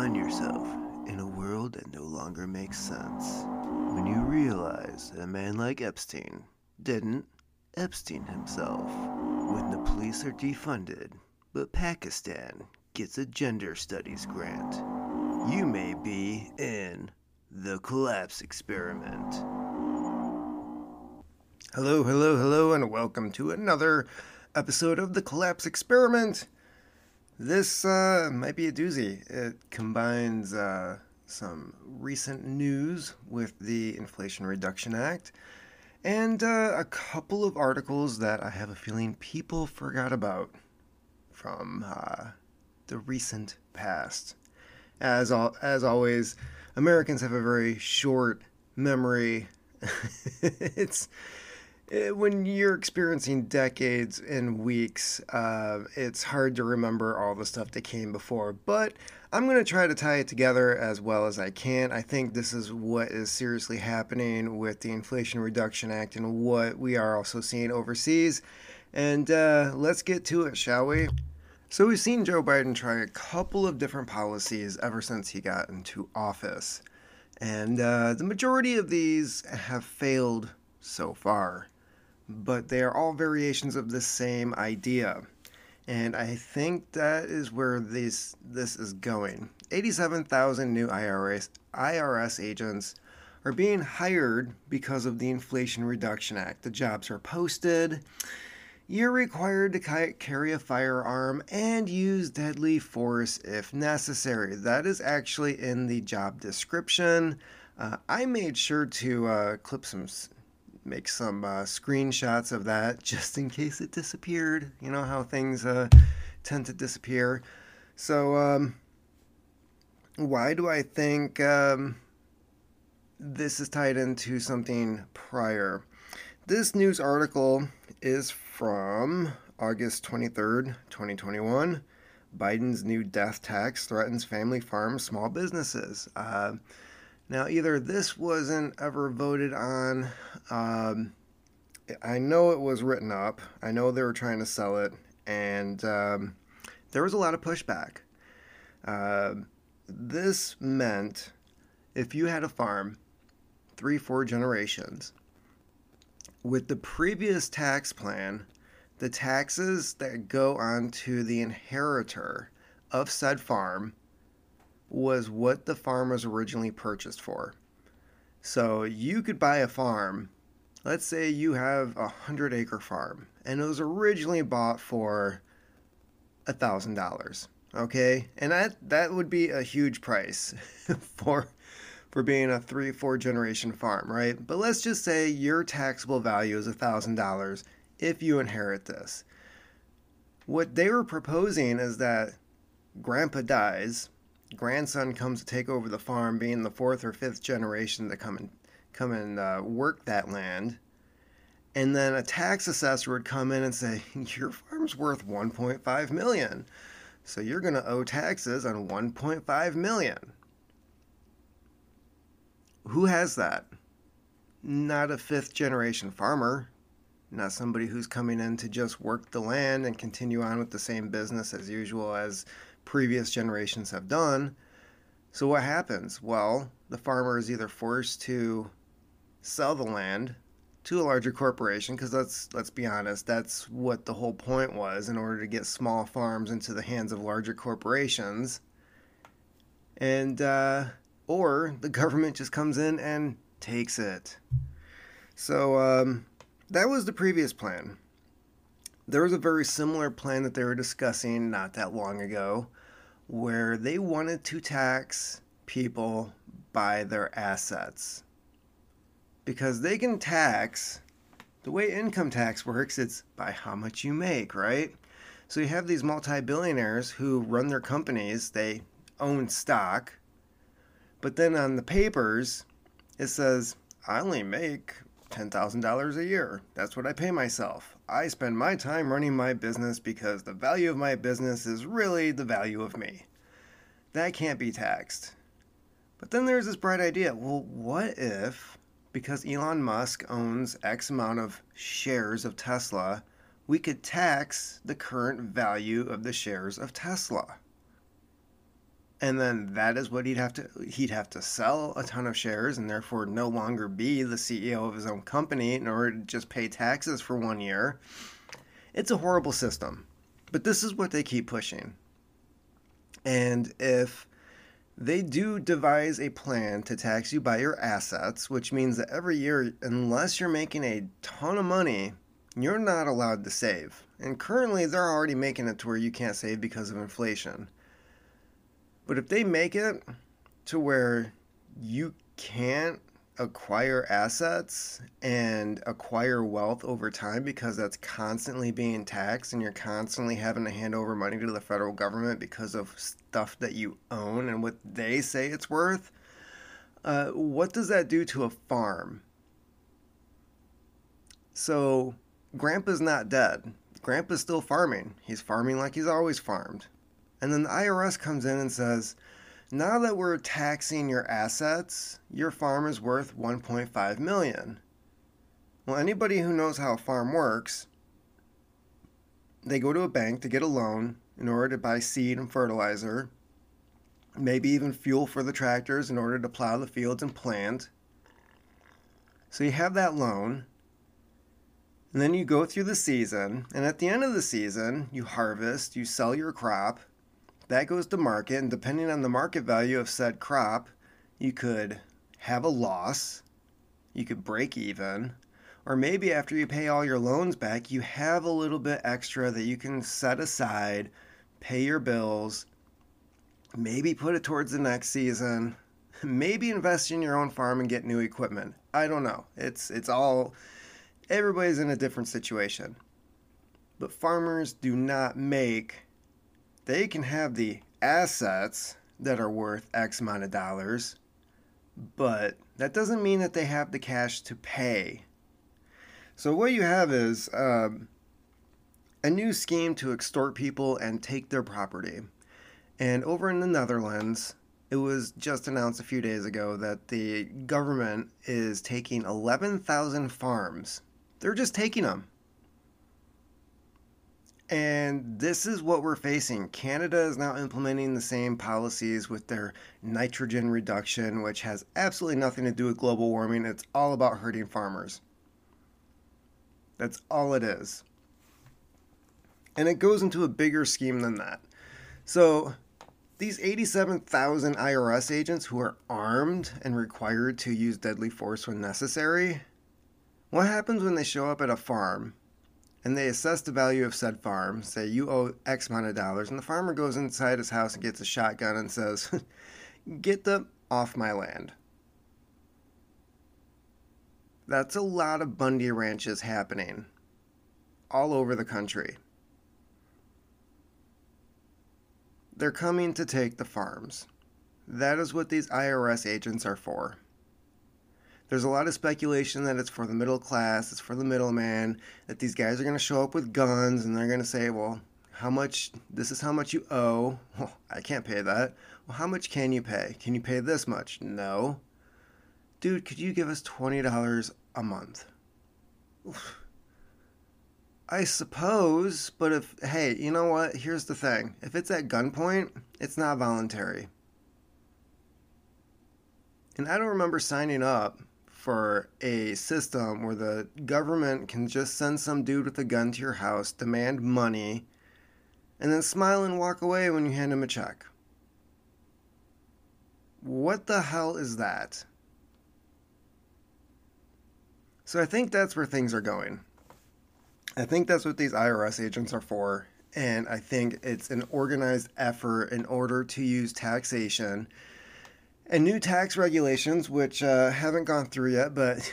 find yourself in a world that no longer makes sense. When you realize that a man like Epstein didn't Epstein himself. When the police are defunded, but Pakistan gets a gender studies grant. You may be in the Collapse Experiment. Hello, hello, hello, and welcome to another episode of the Collapse Experiment. This might be a doozy. It combines some recent news with the Inflation Reduction Act and a couple of articles that I have a feeling people forgot about from the recent past. As always, Americans have a very short memory. When you're experiencing decades and weeks, it's hard to remember all the stuff that came before, but I'm going to try to tie it together as well as I can. I think this is what is seriously happening with the Inflation Reduction Act and what we are also seeing overseas, and let's get to it, shall we? So we've seen Joe Biden try a couple of different policies ever since he got into office, and the majority of these have failed so far. But they are all variations of the same idea. And I think that is where this is going. 87,000 new IRS agents are being hired because of the Inflation Reduction Act. The jobs are posted. You're required to carry a firearm and use deadly force if necessary. That is actually in the job description. I made sure to make some screenshots of that just in case it disappeared. You know how things tend to disappear. So why do I think this is tied into something prior? This news article is from August 23rd, 2021. Biden's new death tax threatens family farms, small businesses. Now, either this wasn't ever voted on, I know it was written up, I know they were trying to sell it, and there was a lot of pushback. This meant if you had a farm, 3-4 generations, with the previous tax plan, the taxes that go on to the inheritor of said farm was what the farm was originally purchased for. So you could buy a farm. Let's say you have a 100-acre farm, and it was originally bought for $1,000. Okay, and that would be a huge price for being a 3-4 generation farm, right? But let's just say your taxable value is $1,000 if you inherit this. What they were proposing is that grandpa dies, grandson comes to take over the farm, being the 4th or 5th generation to come and work that land, and then a tax assessor would come in and say, your farm's worth $1.5 million, so you're going to owe taxes on $1.5 million. Who has that? Not a 5th generation farmer, not somebody who's coming in to just work the land and continue on with the same business as usual as previous generations have done. So what happens? Well, the farmer is either forced to sell the land to a larger corporation, because let's be honest, that's what the whole point was, in order to get small farms into the hands of larger corporations, and or the government just comes in and takes it. So that was the previous plan. There was a very similar plan that they were discussing not that long ago, where they wanted to tax people by their assets. Because they can tax, the way income tax works, it's by how much you make, right? So you have these multi-billionaires who run their companies, they own stock, but then on the papers, it says, I only make $10,000 a year. That's what I pay myself. I spend my time running my business because the value of my business is really the value of me. That can't be taxed. But then there's this bright idea. Well, what if, because Elon Musk owns X amount of shares of Tesla, we could tax the current value of the shares of Tesla? And then that is what he'd have to sell a ton of shares and therefore no longer be the CEO of his own company in order to just pay taxes for 1 year. It's a horrible system, but this is what they keep pushing. And if they do devise a plan to tax you by your assets, which means that every year, unless you're making a ton of money, you're not allowed to save. And currently they're already making it to where you can't save because of inflation. But if they make it to where you can't acquire assets and acquire wealth over time because that's constantly being taxed and you're constantly having to hand over money to the federal government because of stuff that you own and what they say it's worth, what does that do to a farm? So Grandpa's not dead. Grandpa's still farming. He's farming like he's always farmed. And then the IRS comes in and says, now that we're taxing your assets, your farm is worth $1.5 million. Well, anybody who knows how a farm works, they go to a bank to get a loan in order to buy seed and fertilizer, maybe even fuel for the tractors in order to plow the fields and plant. So you have that loan, and then you go through the season, and at the end of the season, you harvest, you sell your crop. That goes to market, and depending on the market value of said crop, you could have a loss, you could break even, or maybe after you pay all your loans back, you have a little bit extra that you can set aside, pay your bills, maybe put it towards the next season, maybe invest in your own farm and get new equipment. I don't know. It's all, everybody's in a different situation. But farmers do not make. They can have the assets that are worth X amount of dollars, but that doesn't mean that they have the cash to pay. So what you have is a new scheme to extort people and take their property. And over in the Netherlands, it was just announced a few days ago that the government is taking 11,000 farms. They're just taking them. And this is what we're facing. Canada is now implementing the same policies with their nitrogen reduction, which has absolutely nothing to do with global warming. It's all about hurting farmers. That's all it is. And it goes into a bigger scheme than that. So these 87,000 IRS agents who are armed and required to use deadly force when necessary, what happens when they show up at a farm? And they assess the value of said farm, say you owe X amount of dollars, and the farmer goes inside his house and gets a shotgun and says, get them off my land. That's a lot of Bundy ranches happening all over the country. They're coming to take the farms. That is what these IRS agents are for. There's a lot of speculation that it's for the middle class, it's for the middleman, that these guys are going to show up with guns and they're going to say, well, how much, this is how much you owe. Well, I can't pay that. Well, how much can you pay? Can you pay this much? No. Dude, could you give us $20 a month? Oof. I suppose, but if, hey, you know what? Here's the thing. If it's at gunpoint, it's not voluntary. And I don't remember signing up for a system where the government can just send some dude with a gun to your house, demand money, and then smile and walk away when you hand him a check. What the hell is that? So I think that's where things are going. I think that's what these IRS agents are for, and I think it's an organized effort in order to use taxation and new tax regulations, which haven't gone through yet, but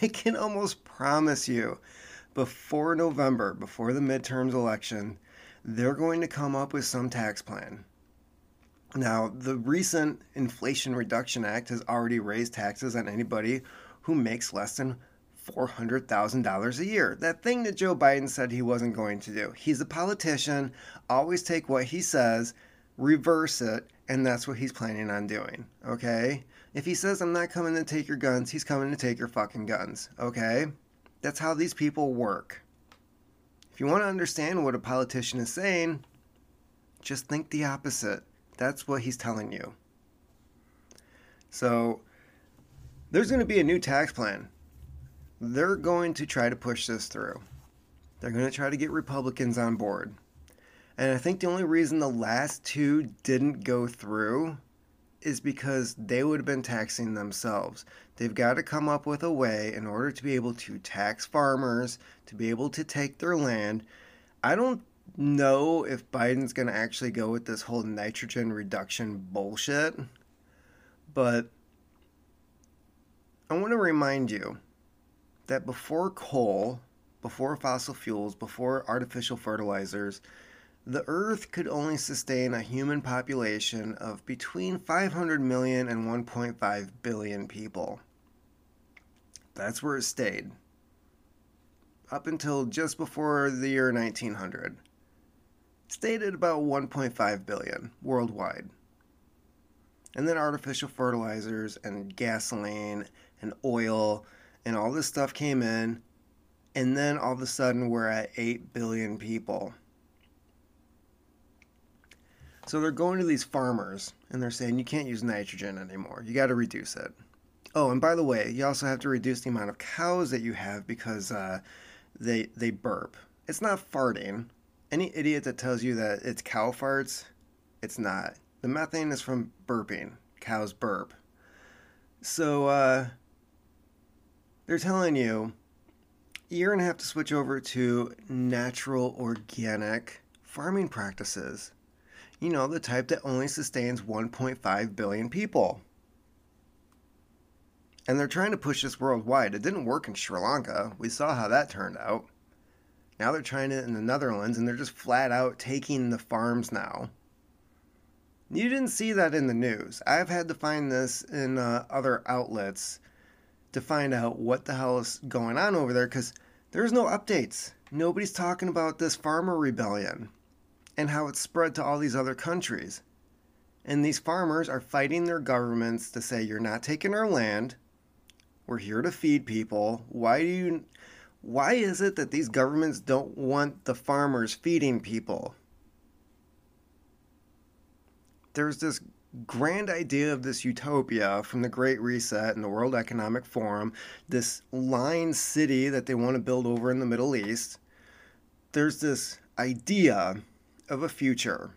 I can almost promise you before November, before the midterms election, they're going to come up with some tax plan. Now, the recent Inflation Reduction Act has already raised taxes on anybody who makes less than $400,000 a year. That thing that Joe Biden said he wasn't going to do. He's a politician. Always take what he says, reverse it, and that's what he's planning on doing, okay? If he says, I'm not coming to take your guns, he's coming to take your fucking guns, okay? That's how these people work. If you want to understand what a politician is saying, just think the opposite. That's what he's telling you. So there's going to be a new tax plan. They're going to try to push this through. They're going to try to get Republicans on board. And I think the only reason the last two didn't go through is because they would have been taxing themselves. They've got to come up with a way in order to be able to tax farmers, to be able to take their land. I don't know if Biden's going to actually go with this whole nitrogen reduction bullshit, but I want to remind you that before coal, before fossil fuels, before artificial fertilizers, the Earth could only sustain a human population of between 500 million and 1.5 billion people. That's where it stayed, up until just before the year 1900. It stayed at about 1.5 billion worldwide. And then artificial fertilizers and gasoline and oil and all this stuff came in, and then all of a sudden we're at 8 billion people. So they're going to these farmers and they're saying you can't use nitrogen anymore. You got to reduce it. Oh, and by the way, you also have to reduce the amount of cows that you have because they burp. It's not farting. Any idiot that tells you that it's cow farts, it's not. The methane is from burping. Cows burp. So they're telling you you're going to have to switch over to natural organic farming practices. You know, the type that only sustains 1.5 billion people. And they're trying to push this worldwide. It didn't work in Sri Lanka. We saw how that turned out. Now they're trying it in the Netherlands, and they're just flat out taking the farms now. You didn't see that in the news. I've had to find this in other outlets to find out what the hell is going on over there, because there's no updates. Nobody's talking about this farmer rebellion and how it's spread to all these other countries. And these farmers are fighting their governments to say, you're not taking our land, we're here to feed people. Why is it that these governments don't want the farmers feeding people? There's this grand idea of this utopia from the Great Reset and the World Economic Forum, this line city that they want to build over in the Middle East. There's this idea of a future,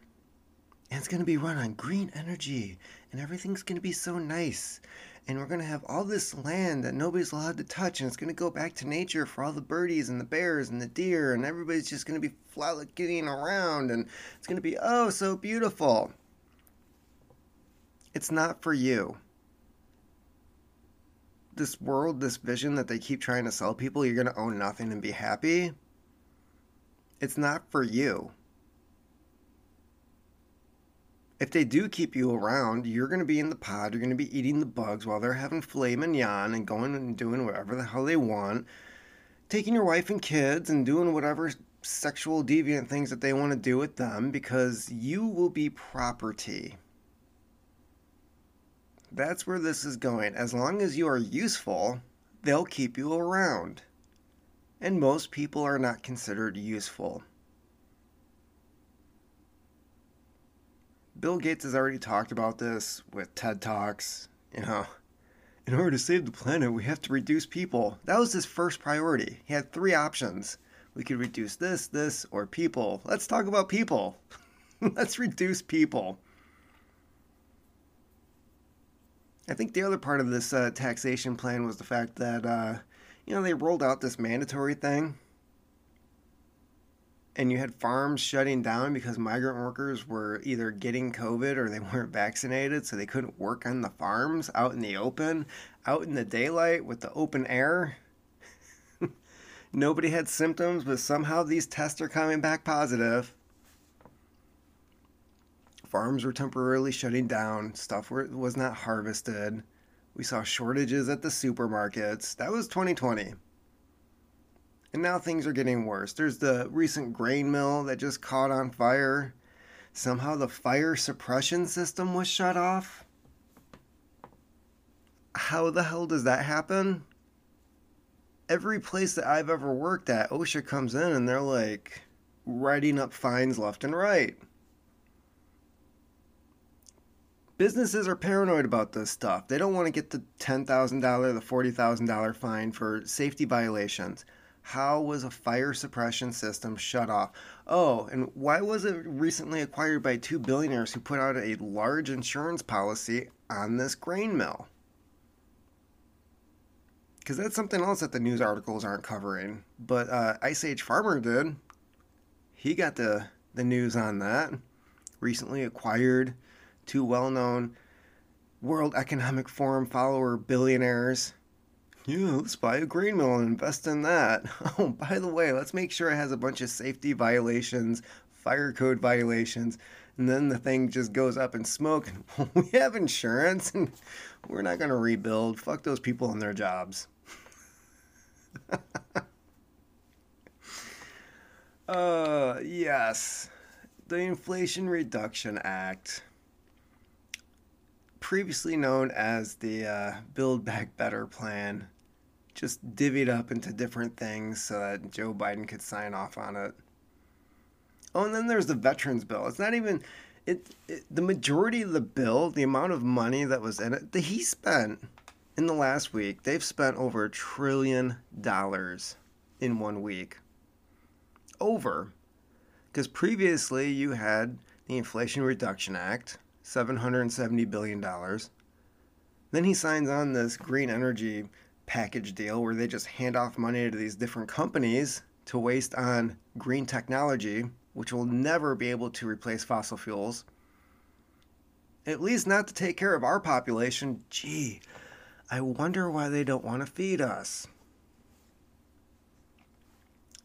and it's going to be run on green energy, and everything's going to be so nice, and we're going to have all this land that nobody's allowed to touch, and it's going to go back to nature for all the birdies and the bears and the deer, and everybody's just going to be frolicking around, and it's going to be oh so beautiful. It's not for you. This world, this vision that they keep trying to sell people, you're going to own nothing and be happy. It's not for you. If they do keep you around, you're going to be in the pod, you're going to be eating the bugs while they're having filet mignon and going and doing whatever the hell they want, taking your wife and kids and doing whatever sexual deviant things that they want to do with them, because you will be property. That's where this is going. As long as you are useful, they'll keep you around. And most people are not considered useful. Bill Gates has already talked about this with TED Talks. You know, in order to save the planet, we have to reduce people. That was his first priority. He had three options. We could reduce this, this, or people. Let's talk about people. Let's reduce people. I think the other part of this taxation plan was the fact that, you know, they rolled out this mandatory thing. And you had farms shutting down because migrant workers were either getting COVID or they weren't vaccinated, so they couldn't work on the farms out in the open, out in the daylight with the open air. Nobody had symptoms, but somehow these tests are coming back positive. Farms were temporarily shutting down. Stuff was not harvested. We saw shortages at the supermarkets. That was 2020. And now things are getting worse. There's the recent grain mill that just caught on fire. Somehow the fire suppression system was shut off. How the hell does that happen? Every place that I've ever worked at, OSHA comes in and they're like writing up fines left and right. Businesses are paranoid about this stuff. They don't want to get the $10,000, the $40,000 fine for safety violations. How was a fire suppression system shut off? Oh, and why was it recently acquired by two billionaires who put out a large insurance policy on this grain mill? Because that's something else that the news articles aren't covering. But Ice Age Farmer did. He got the news on that. Recently acquired two well-known World Economic Forum follower billionaires. Yeah, let's buy a grain mill and invest in that. Oh, by the way, let's make sure it has a bunch of safety violations, fire code violations, and then the thing just goes up in smoke. We have insurance, and we're not going to rebuild. Fuck those people and their jobs. Yes, the Inflation Reduction Act, previously known as the Build Back Better plan, just divvied up into different things so that Joe Biden could sign off on it. Oh, and then there's the veterans bill. It's not even, the majority of the bill, the amount of money that was in it, that he spent in the last week, they've spent over $1 trillion in 1 week. Over. Because previously you had the Inflation Reduction Act, $770 billion. Then he signs on this green energy package deal where they just hand off money to these different companies to waste on green technology, which will never be able to replace fossil fuels. At least not to take care of our population. Gee, I wonder why they don't want to feed us.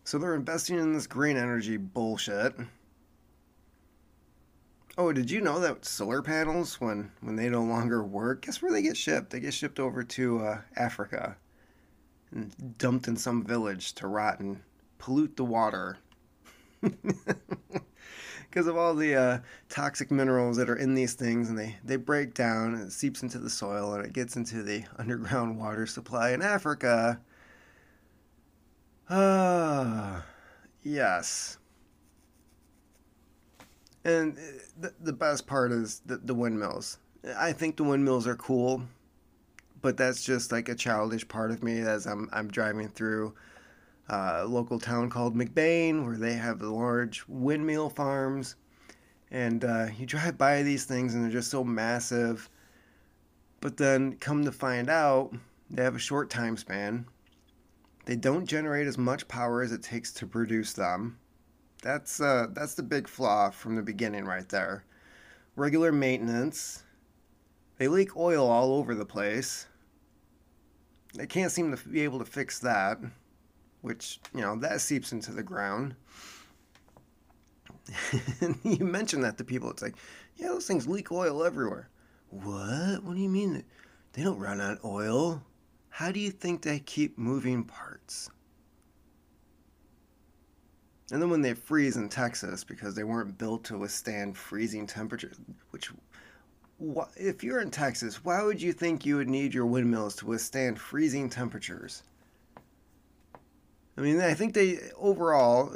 So they're investing in this green energy bullshit. Oh, did you know that solar panels, when they no longer work, guess where they get shipped? They get shipped over to Africa and dumped in some village to rot and pollute the water because of all the toxic minerals that are in these things, and they break down and it seeps into the soil and it gets into the underground water supply in Africa. Yes. And the best part is the windmills. I think the windmills are cool, but that's just like a childish part of me as I'm driving through a local town called McBain, where they have large windmill farms. And you drive by these things and they're just so massive. But then come to find out, they have a short time span. They don't generate as much power as it takes to produce them. That's the big flaw from the beginning right there. Regular maintenance. They leak oil all over the place. They can't seem to be able to fix that, which, you know, that seeps into the ground. And you mention that to people. It's like, yeah, those things leak oil everywhere. What? What do you mean? They don't run out of oil. How do you think they keep moving parts? And then when they freeze in Texas because they weren't built to withstand freezing temperatures, which, if you're in Texas, why would you think you would need your windmills to withstand freezing temperatures? I mean, I think they overall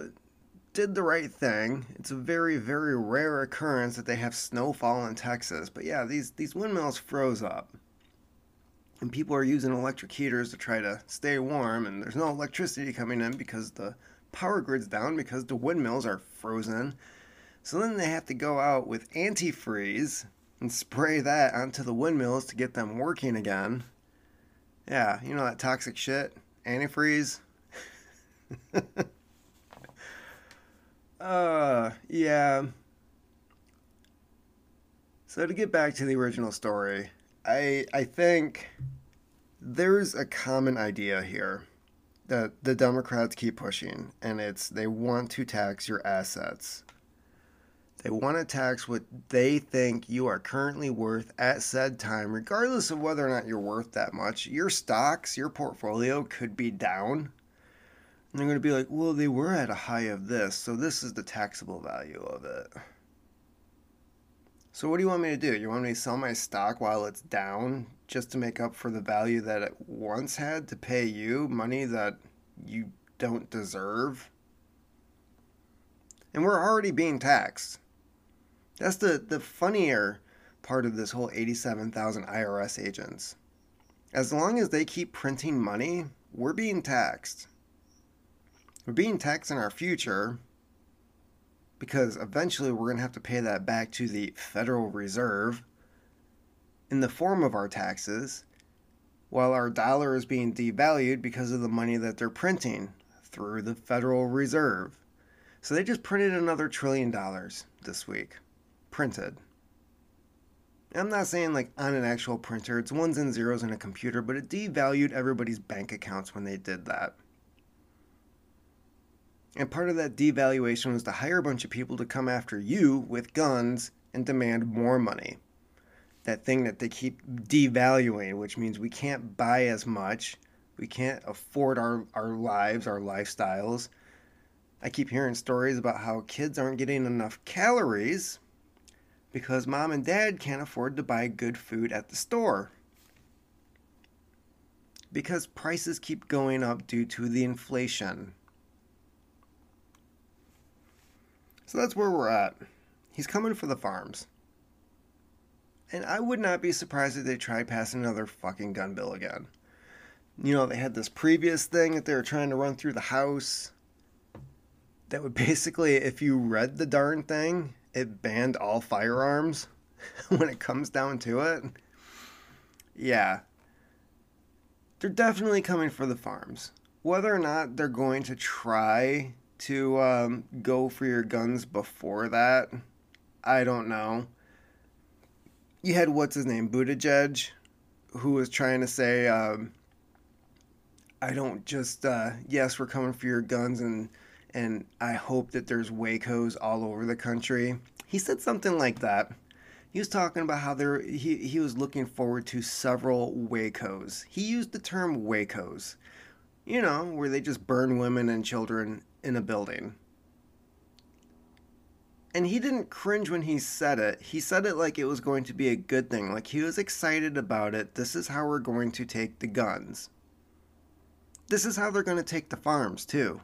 did the right thing. It's a very, very rare occurrence that they have snowfall in Texas. But yeah, these windmills froze up. And people are using electric heaters to try to stay warm, and there's no electricity coming in because the power grid's down because the windmills are frozen. So then they have to go out with antifreeze and spray that onto the windmills to get them working again. Yeah, you know that toxic shit? Antifreeze? Yeah. So to get back to the original story, I think there's a common idea here that the Democrats keep pushing, and it's they want to tax your assets. They want to tax what they think you are currently worth at said time, regardless of whether or not you're worth that much. Your stocks, your portfolio could be down. And they're going to be like, well, they were at a high of this, so this is the taxable value of it. So what do you want me to do? You want me to sell my stock while it's down just to make up for the value that it once had to pay you money that you don't deserve? And we're already being taxed. That's the funnier part of this whole 87,000 IRS agents. As long as they keep printing money, we're being taxed. We're being taxed in our future because eventually we're going to have to pay that back to the Federal Reserve in the form of our taxes, while our dollar is being devalued because of the money that they're printing through the Federal Reserve. So they just printed another $1 trillion this week. Printed. I'm not saying like on an actual printer, it's ones and zeros in a computer, but it devalued everybody's bank accounts when they did that. And part of that devaluation was to hire a bunch of people to come after you with guns and demand more money. That thing that they keep devaluing, which means we can't buy as much, we can't afford our lives, our lifestyles. I keep hearing stories about how kids aren't getting enough calories because mom and dad can't afford to buy good food at the store. Because prices keep going up due to the inflation. So that's where we're at. He's coming for the farms. And I would not be surprised if they tried passing another fucking gun bill again. You know, they had this previous thing that they were trying to run through the House that would basically, if you read the darn thing, it banned all firearms when it comes down to it. Yeah. They're definitely coming for the farms. Whether or not they're going to try to go for your guns before that, I don't know. You had Buttigieg, who was trying to say, I don't just, yes, we're coming for your guns, and I hope that there's Wacos all over the country. He said something like that. He was talking about how there he was looking forward to several Wacos. He used the term Wacos, you know, where they just burn women and children in a building. And he didn't cringe when he said it. He said it like it was going to be a good thing. Like he was excited about it. This is how we're going to take the guns. This is how they're going to take the farms, too.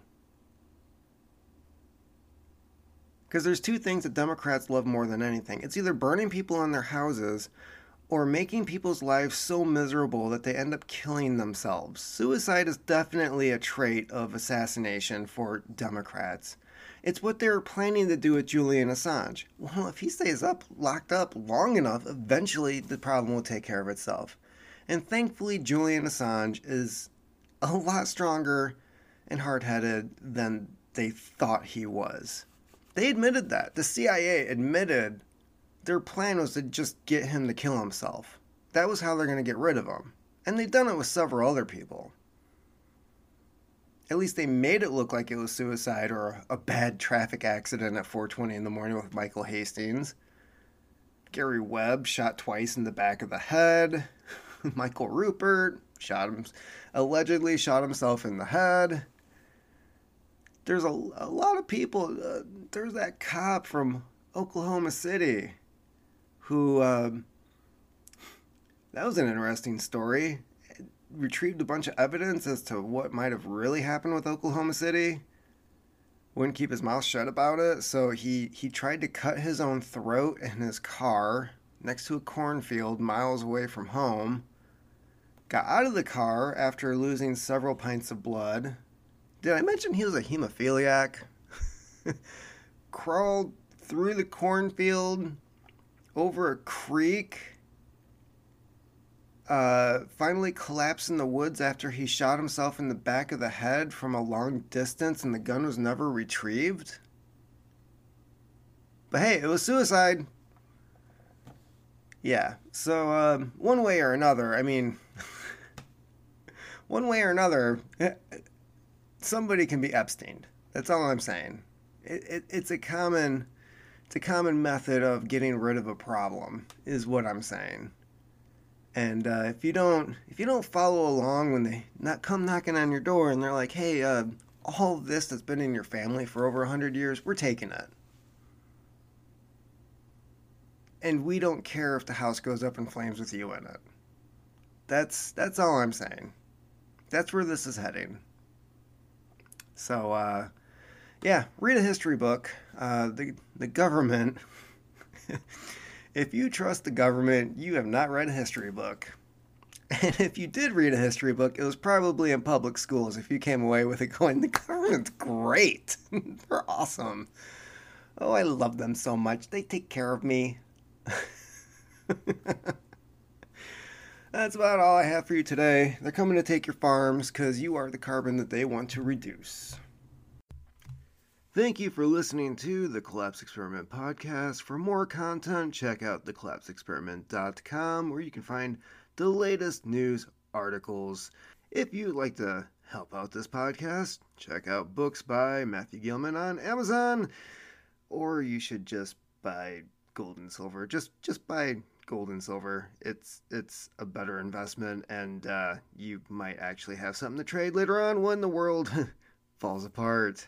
Because there's two things that Democrats love more than anything. It's either burning people in their houses or making people's lives so miserable that they end up killing themselves. Suicide is definitely a trait of assassination for Democrats. It's what they were planning to do with Julian Assange. Well, if he stays up, locked up long enough, eventually the problem will take care of itself. And thankfully, Julian Assange is a lot stronger and hard-headed than they thought he was. They admitted that. The CIA admitted their plan was to just get him to kill himself. That was how they're going to get rid of him. And they've done it with several other people. At least they made it look like it was suicide or a bad traffic accident at 4:20 in the morning with Michael Hastings. Gary Webb shot twice in the back of the head. Michael Rupert allegedly shot himself in the head. There's a lot of people. There's that cop from Oklahoma City who, that was an interesting story. Retrieved a bunch of evidence as to what might have really happened with Oklahoma City. Wouldn't keep his mouth shut about it, so he tried to cut his own throat in his car next to a cornfield miles away from home. Got out of the car after losing several pints of blood. Did I mention he was a hemophiliac? Crawled through the cornfield, over a creek. Finally collapsed in the woods after he shot himself in the back of the head from a long distance and the gun was never retrieved. But hey, it was suicide. Yeah, so one way or another, I mean, one way or another, somebody can be Epsteined. That's all I'm saying. It's a common method of getting rid of a problem, is what I'm saying. And if you don't follow along when they come knocking on your door and they're like, hey, all this that's been in your family for over 100 years, we're taking it. And we don't care if the house goes up in flames with you in it. That's all I'm saying. That's where this is heading. So, read a history book. The government If you trust the government, you have not read a history book. And if you did read a history book, it was probably in public schools if you came away with it going, the government's great. They're awesome. Oh, I love them so much. They take care of me. That's about all I have for you today. They're coming to take your farms because you are the carbon that they want to reduce. Thank you for listening to the Collapse Experiment podcast. For more content, check out thecollapseexperiment.com where you can find the latest news articles. If you'd like to help out this podcast, check out books by Matthew Gilman on Amazon, or you should just buy gold and silver. Just buy gold and silver. It's a better investment, and you might actually have something to trade later on when the world falls apart.